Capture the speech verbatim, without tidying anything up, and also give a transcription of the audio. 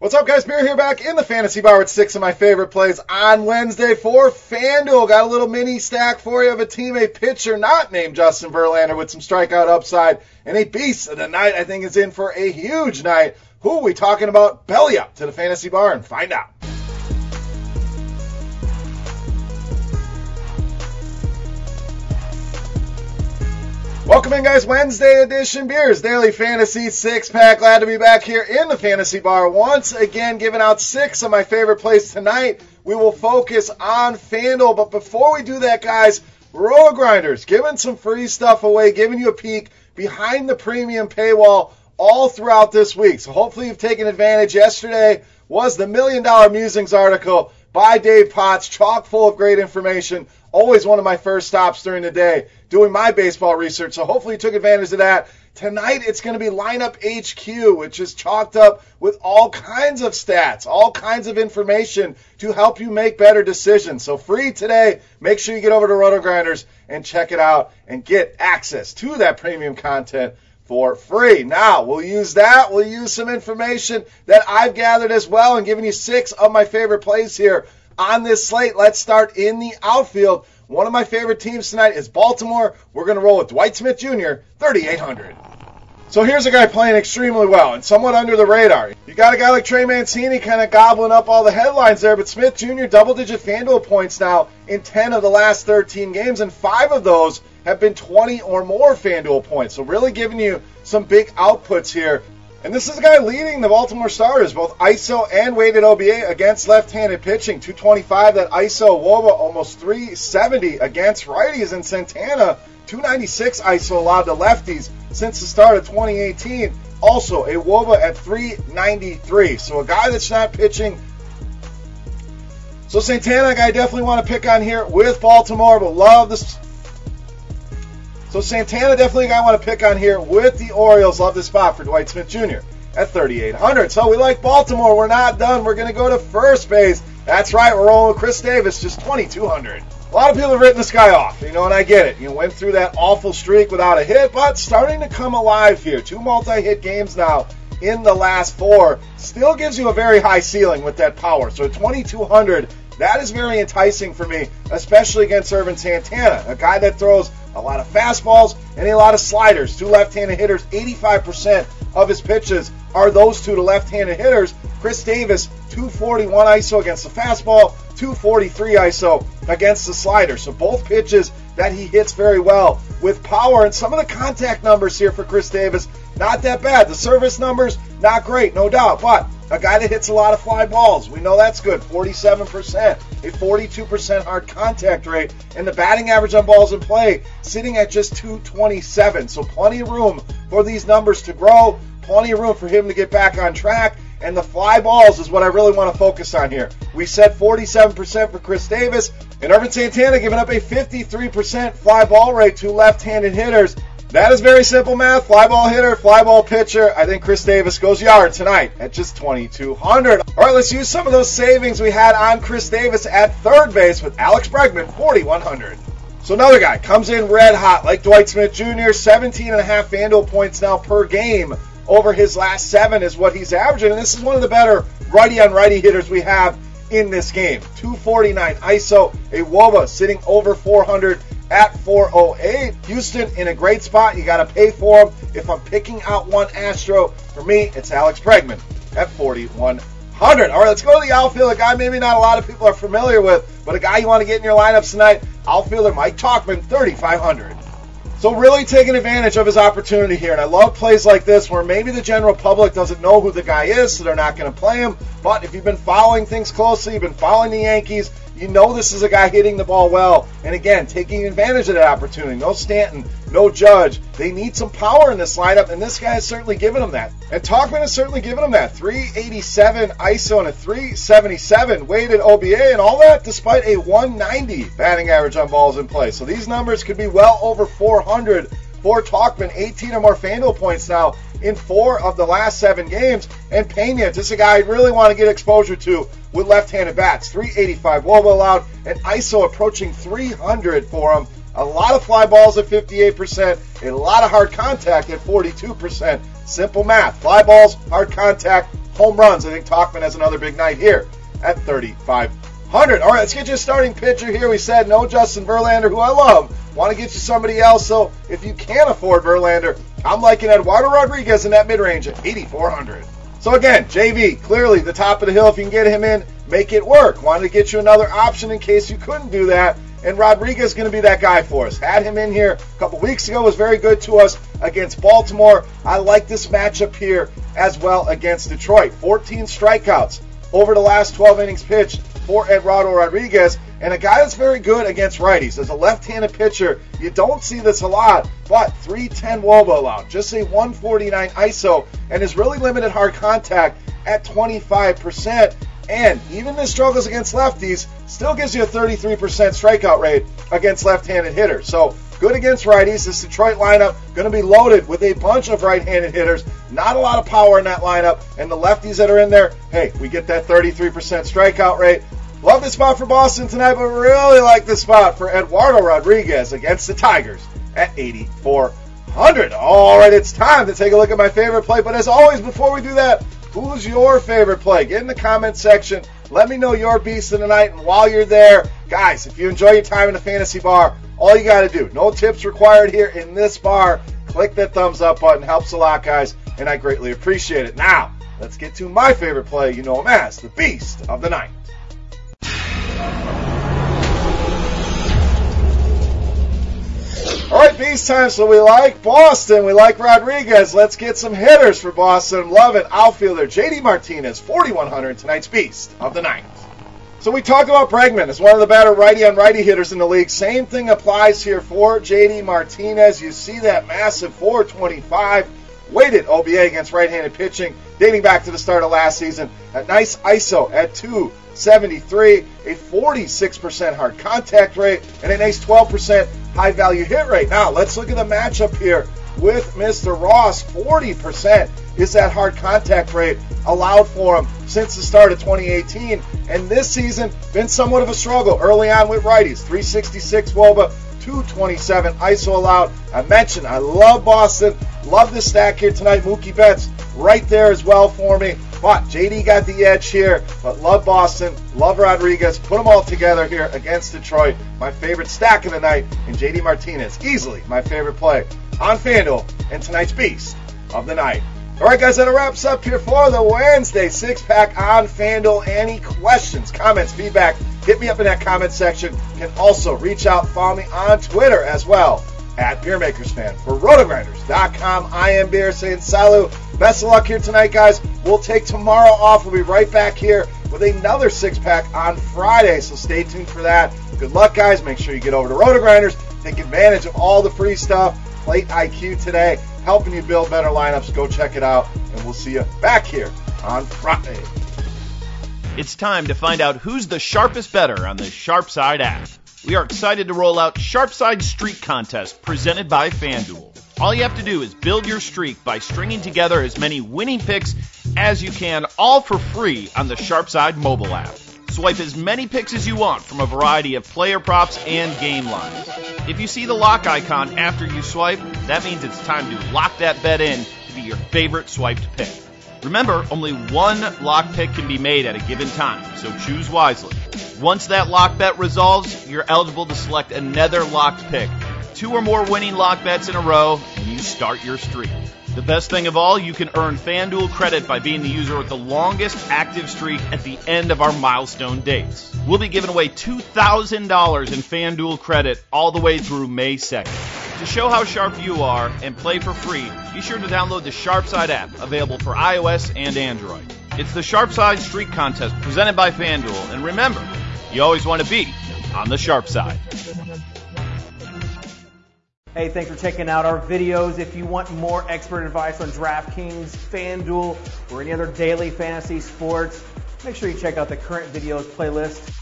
What's up, guys? Beer here back in the Fantasy Bar with six of my favorite plays on Wednesday for FanDuel. Got a little mini stack for you of a teammate pitcher not named Justin Verlander with some strikeout upside. And a beast of the night, I think, is in for a huge night. Who are we talking about? Belly up to the Fantasy Bar and find out. Welcome in, guys. Wednesday edition Beers Daily Fantasy six-pack. Glad to be back here in the Fantasy Bar once again, giving out six of my favorite plays tonight. We will focus on FanDuel, but before we do that, guys, RotoGrinders giving some free stuff away, giving you a peek behind the premium paywall all throughout this week. So hopefully you've taken advantage. Yesterday was the Million Dollar Musings article by Dave Potts, chock full of great information. Always one of my first stops during the day doing my baseball research, so hopefully you took advantage of that. Tonight it's going to be Lineup H Q, which is chalked up with all kinds of stats, all kinds of information to help you make better decisions. So free today. Make sure you get over to RotoGrinders and check it out and get access to that premium content for free. Now, we'll use that. We'll use some information that I've gathered as well and giving you six of my favorite plays here on this slate. Let's start in the outfield. One of my favorite teams tonight is Baltimore. We're going to roll with Dwight Smith Junior, thirty-eight hundred. So here's a guy playing extremely well and somewhat under the radar. You got a guy like Trey Mancini kind of gobbling up all the headlines there, but Smith Junior double-digit FanDuel points now in ten of the last thirteen games, and five of those have been twenty or more FanDuel points. So really giving you some big outputs here. And this is a guy leading the Baltimore starters, both I S O and weighted O B A against left-handed pitching. two twenty-five, that I S O W O B A, almost three seventy against righties. And Santana, two ninety-six I S O allowed to lefties since the start of twenty eighteen. Also a W O B A at three ninety-three. So a guy that's not pitching. So Santana, a guy I definitely want to pick on here with Baltimore, but love this. So Santana, definitely a guy I want to pick on here with the Orioles. Love this spot for Dwight Smith Junior at thirty-eight hundred. So we like Baltimore. We're not done. We're going to go to first base. That's right. We're rolling with Chris Davis, just twenty-two hundred. A lot of people have written this guy off, you know, and I get it. You went through that awful streak without a hit, but starting to come alive here. Two multi-hit games now in the last four. Still gives you a very high ceiling with that power. So at twenty-two hundred, that is very enticing for me, especially against Ervin Santana, a guy that throws a lot of fastballs and a lot of sliders. Two left-handed hitters, eighty-five percent of his pitches are those two to left-handed hitters. Chris Davis, two forty-one I S O against the fastball, two forty-three I S O against the slider. So both pitches that he hits very well with power. And some of the contact numbers here for Chris Davis, not that bad. The service numbers, not great, no doubt. But a guy that hits a lot of fly balls, we know that's good. forty-seven percent, a forty-two percent hard contact rate. And the batting average on balls in play sitting at just two twenty-seven. So plenty of room for these numbers to grow, plenty of room for him to get back on track. And the fly balls is what I really want to focus on here. We said forty-seven percent for Chris Davis. And Ervin Santana giving up a fifty-three percent fly ball rate to left-handed hitters. That is very simple math. Fly ball hitter, fly ball pitcher. I think Chris Davis goes yard tonight at just twenty-two hundred. All right, let's use some of those savings we had on Chris Davis at third base with Alex Bregman, forty-one hundred. So another guy comes in red hot like Dwight Smith Junior seventeen and a half FanDuel points now per game. Over his last seven is what he's averaging. And this is one of the better righty-on-righty hitters we have in this game. two forty-nine I S O, a W O B A sitting over four hundred at four oh eight. Houston in a great spot. You got to pay for him. If I'm picking out one Astro, for me, it's Alex Bregman at forty-one hundred. All right, let's go to the outfield. A guy maybe not a lot of people are familiar with, but a guy you want to get in your lineups tonight, outfielder Mike Tauchman, thirty-five hundred. So really taking advantage of his opportunity here. And I love plays like this where maybe the general public doesn't know who the guy is, so they're not going to play him. But if you've been following things closely, you've been following the Yankees, you know this is a guy hitting the ball well. And again, taking advantage of that opportunity. No Stanton, no Judge. They need some power in this lineup, and this guy has certainly given him that. And Tauchman has certainly given him that. three eighty-seven I S O and a three seventy-seven weighted O B A, and all that despite a one ninety batting average on balls in play. So these numbers could be well over four hundred. For Tauchman, eighteen or more FanDuel points now in four of the last seven games. And Pena, just a guy I really want to get exposure to with left-handed bats. three eighty-five W O B A allowed, and I S O approaching three hundred for him. A lot of fly balls at fifty-eight percent, a lot of hard contact at forty-two percent. Simple math. Fly balls, hard contact, home runs. I think Tauchman has another big night here at thirty-five hundred. All right, let's get you a starting pitcher here. We said no Justin Verlander, who I love. Want to get you somebody else, so if you can't afford Verlander, I'm liking Eduardo Rodriguez in that mid-range at eighty-four hundred. So again, J V, clearly the top of the hill. If you can get him in, make it work. Wanted to get you another option in case you couldn't do that, and Rodriguez is going to be that guy for us. Had him in here a couple weeks ago, was very good to us against Baltimore. I like this matchup here as well against Detroit. fourteen strikeouts over the last twelve innings pitched for Eduardo Rodriguez, and a guy that's very good against righties. As a left-handed pitcher, you don't see this a lot, but three ten wOBA allowed, just a one forty-nine I S O, and his really limited hard contact at twenty-five percent. And even his struggles against lefties still gives you a thirty-three percent strikeout rate against left-handed hitters. So good against righties. This Detroit lineup going to be loaded with a bunch of right-handed hitters. Not a lot of power in that lineup. And the lefties that are in there, hey, we get that thirty-three percent strikeout rate. Love this spot for Boston tonight, but really like this spot for Eduardo Rodriguez against the Tigers at eighty-four hundred. All right, it's time to take a look at my favorite play. But as always, before we do that, who's your favorite play? Get in the comment section. Let me know your beast of the night. And while you're there, guys, if you enjoy your time in the fantasy bar, all you got to do, no tips required here in this bar, click that thumbs up button. Helps a lot, guys, and I greatly appreciate it. Now, let's get to my favorite play. You know him as the beast of the night. All right, beast time. So we like Boston. We like Rodriguez. Let's get some hitters for Boston. Love it. Outfielder J D Martinez, forty-one hundred, tonight's beast of the night. So we talked about Bregman as one of the better righty-on-righty hitters in the league. Same thing applies here for J D Martinez. You see that massive four twenty-five weighted O B A against right-handed pitching dating back to the start of last season. A nice I S O at two seventy-three, a forty-six percent hard contact rate, and a nice twelve percent high value hit rate. Now, let's look at the matchup here with Mister Ross. forty percent is that hard contact rate allowed for him since the start of twenty eighteen. And this season, been somewhat of a struggle early on with righties. three sixty-six wOBA, two twenty-seven I S O allowed. I mentioned I love Boston. Love this stack here tonight. Mookie Betts right there as well for me. But J D got the edge here, but love Boston, love Rodriguez. Put them all together here against Detroit. My favorite stack of the night, and J D Martinez, easily my favorite play on FanDuel and tonight's beast of the night. All right, guys, that wraps up here for the Wednesday six-pack on FanDuel. Any questions, comments, feedback, hit me up in that comment section. You can also reach out, follow me on Twitter as well, at Beermakersfan. For Roto Grinders dot com, I am Beer saying salut. Best of luck here tonight, guys. We'll take tomorrow off. We'll be right back here with another six-pack on Friday, so stay tuned for that. Good luck, guys. Make sure you get over to RotoGrinders. Take advantage of all the free stuff. Plate I Q today, helping you build better lineups. Go check it out, and we'll see you back here on Friday. It's time to find out who's the sharpest bettor on the SharpSide app. We are excited to roll out SharpSide Streak Contest presented by FanDuel. All you have to do is build your streak by stringing together as many winning picks as you can, all for free on the SharpSide mobile app. Swipe as many picks as you want from a variety of player props and game lines. If you see the lock icon after you swipe, that means it's time to lock that bet in to be your favorite swiped pick. Remember, only one lock pick can be made at a given time, so choose wisely. Once that lock bet resolves, you're eligible to select another locked pick. Two or more winning lock bets in a row, and you start your streak. The best thing of all, you can earn FanDuel credit by being the user with the longest active streak at the end of our milestone dates. We'll be giving away two thousand dollars in FanDuel credit all the way through May second. To show how sharp you are and play for free, be sure to download the SharpSide app, available for iOS and Android. It's the SharpSide Streak Contest presented by FanDuel, and remember, you always want to be on the sharp side. Hey, thanks for checking out our videos. If you want more expert advice on DraftKings, FanDuel, or any other daily fantasy sports, make sure you check out the current videos playlist.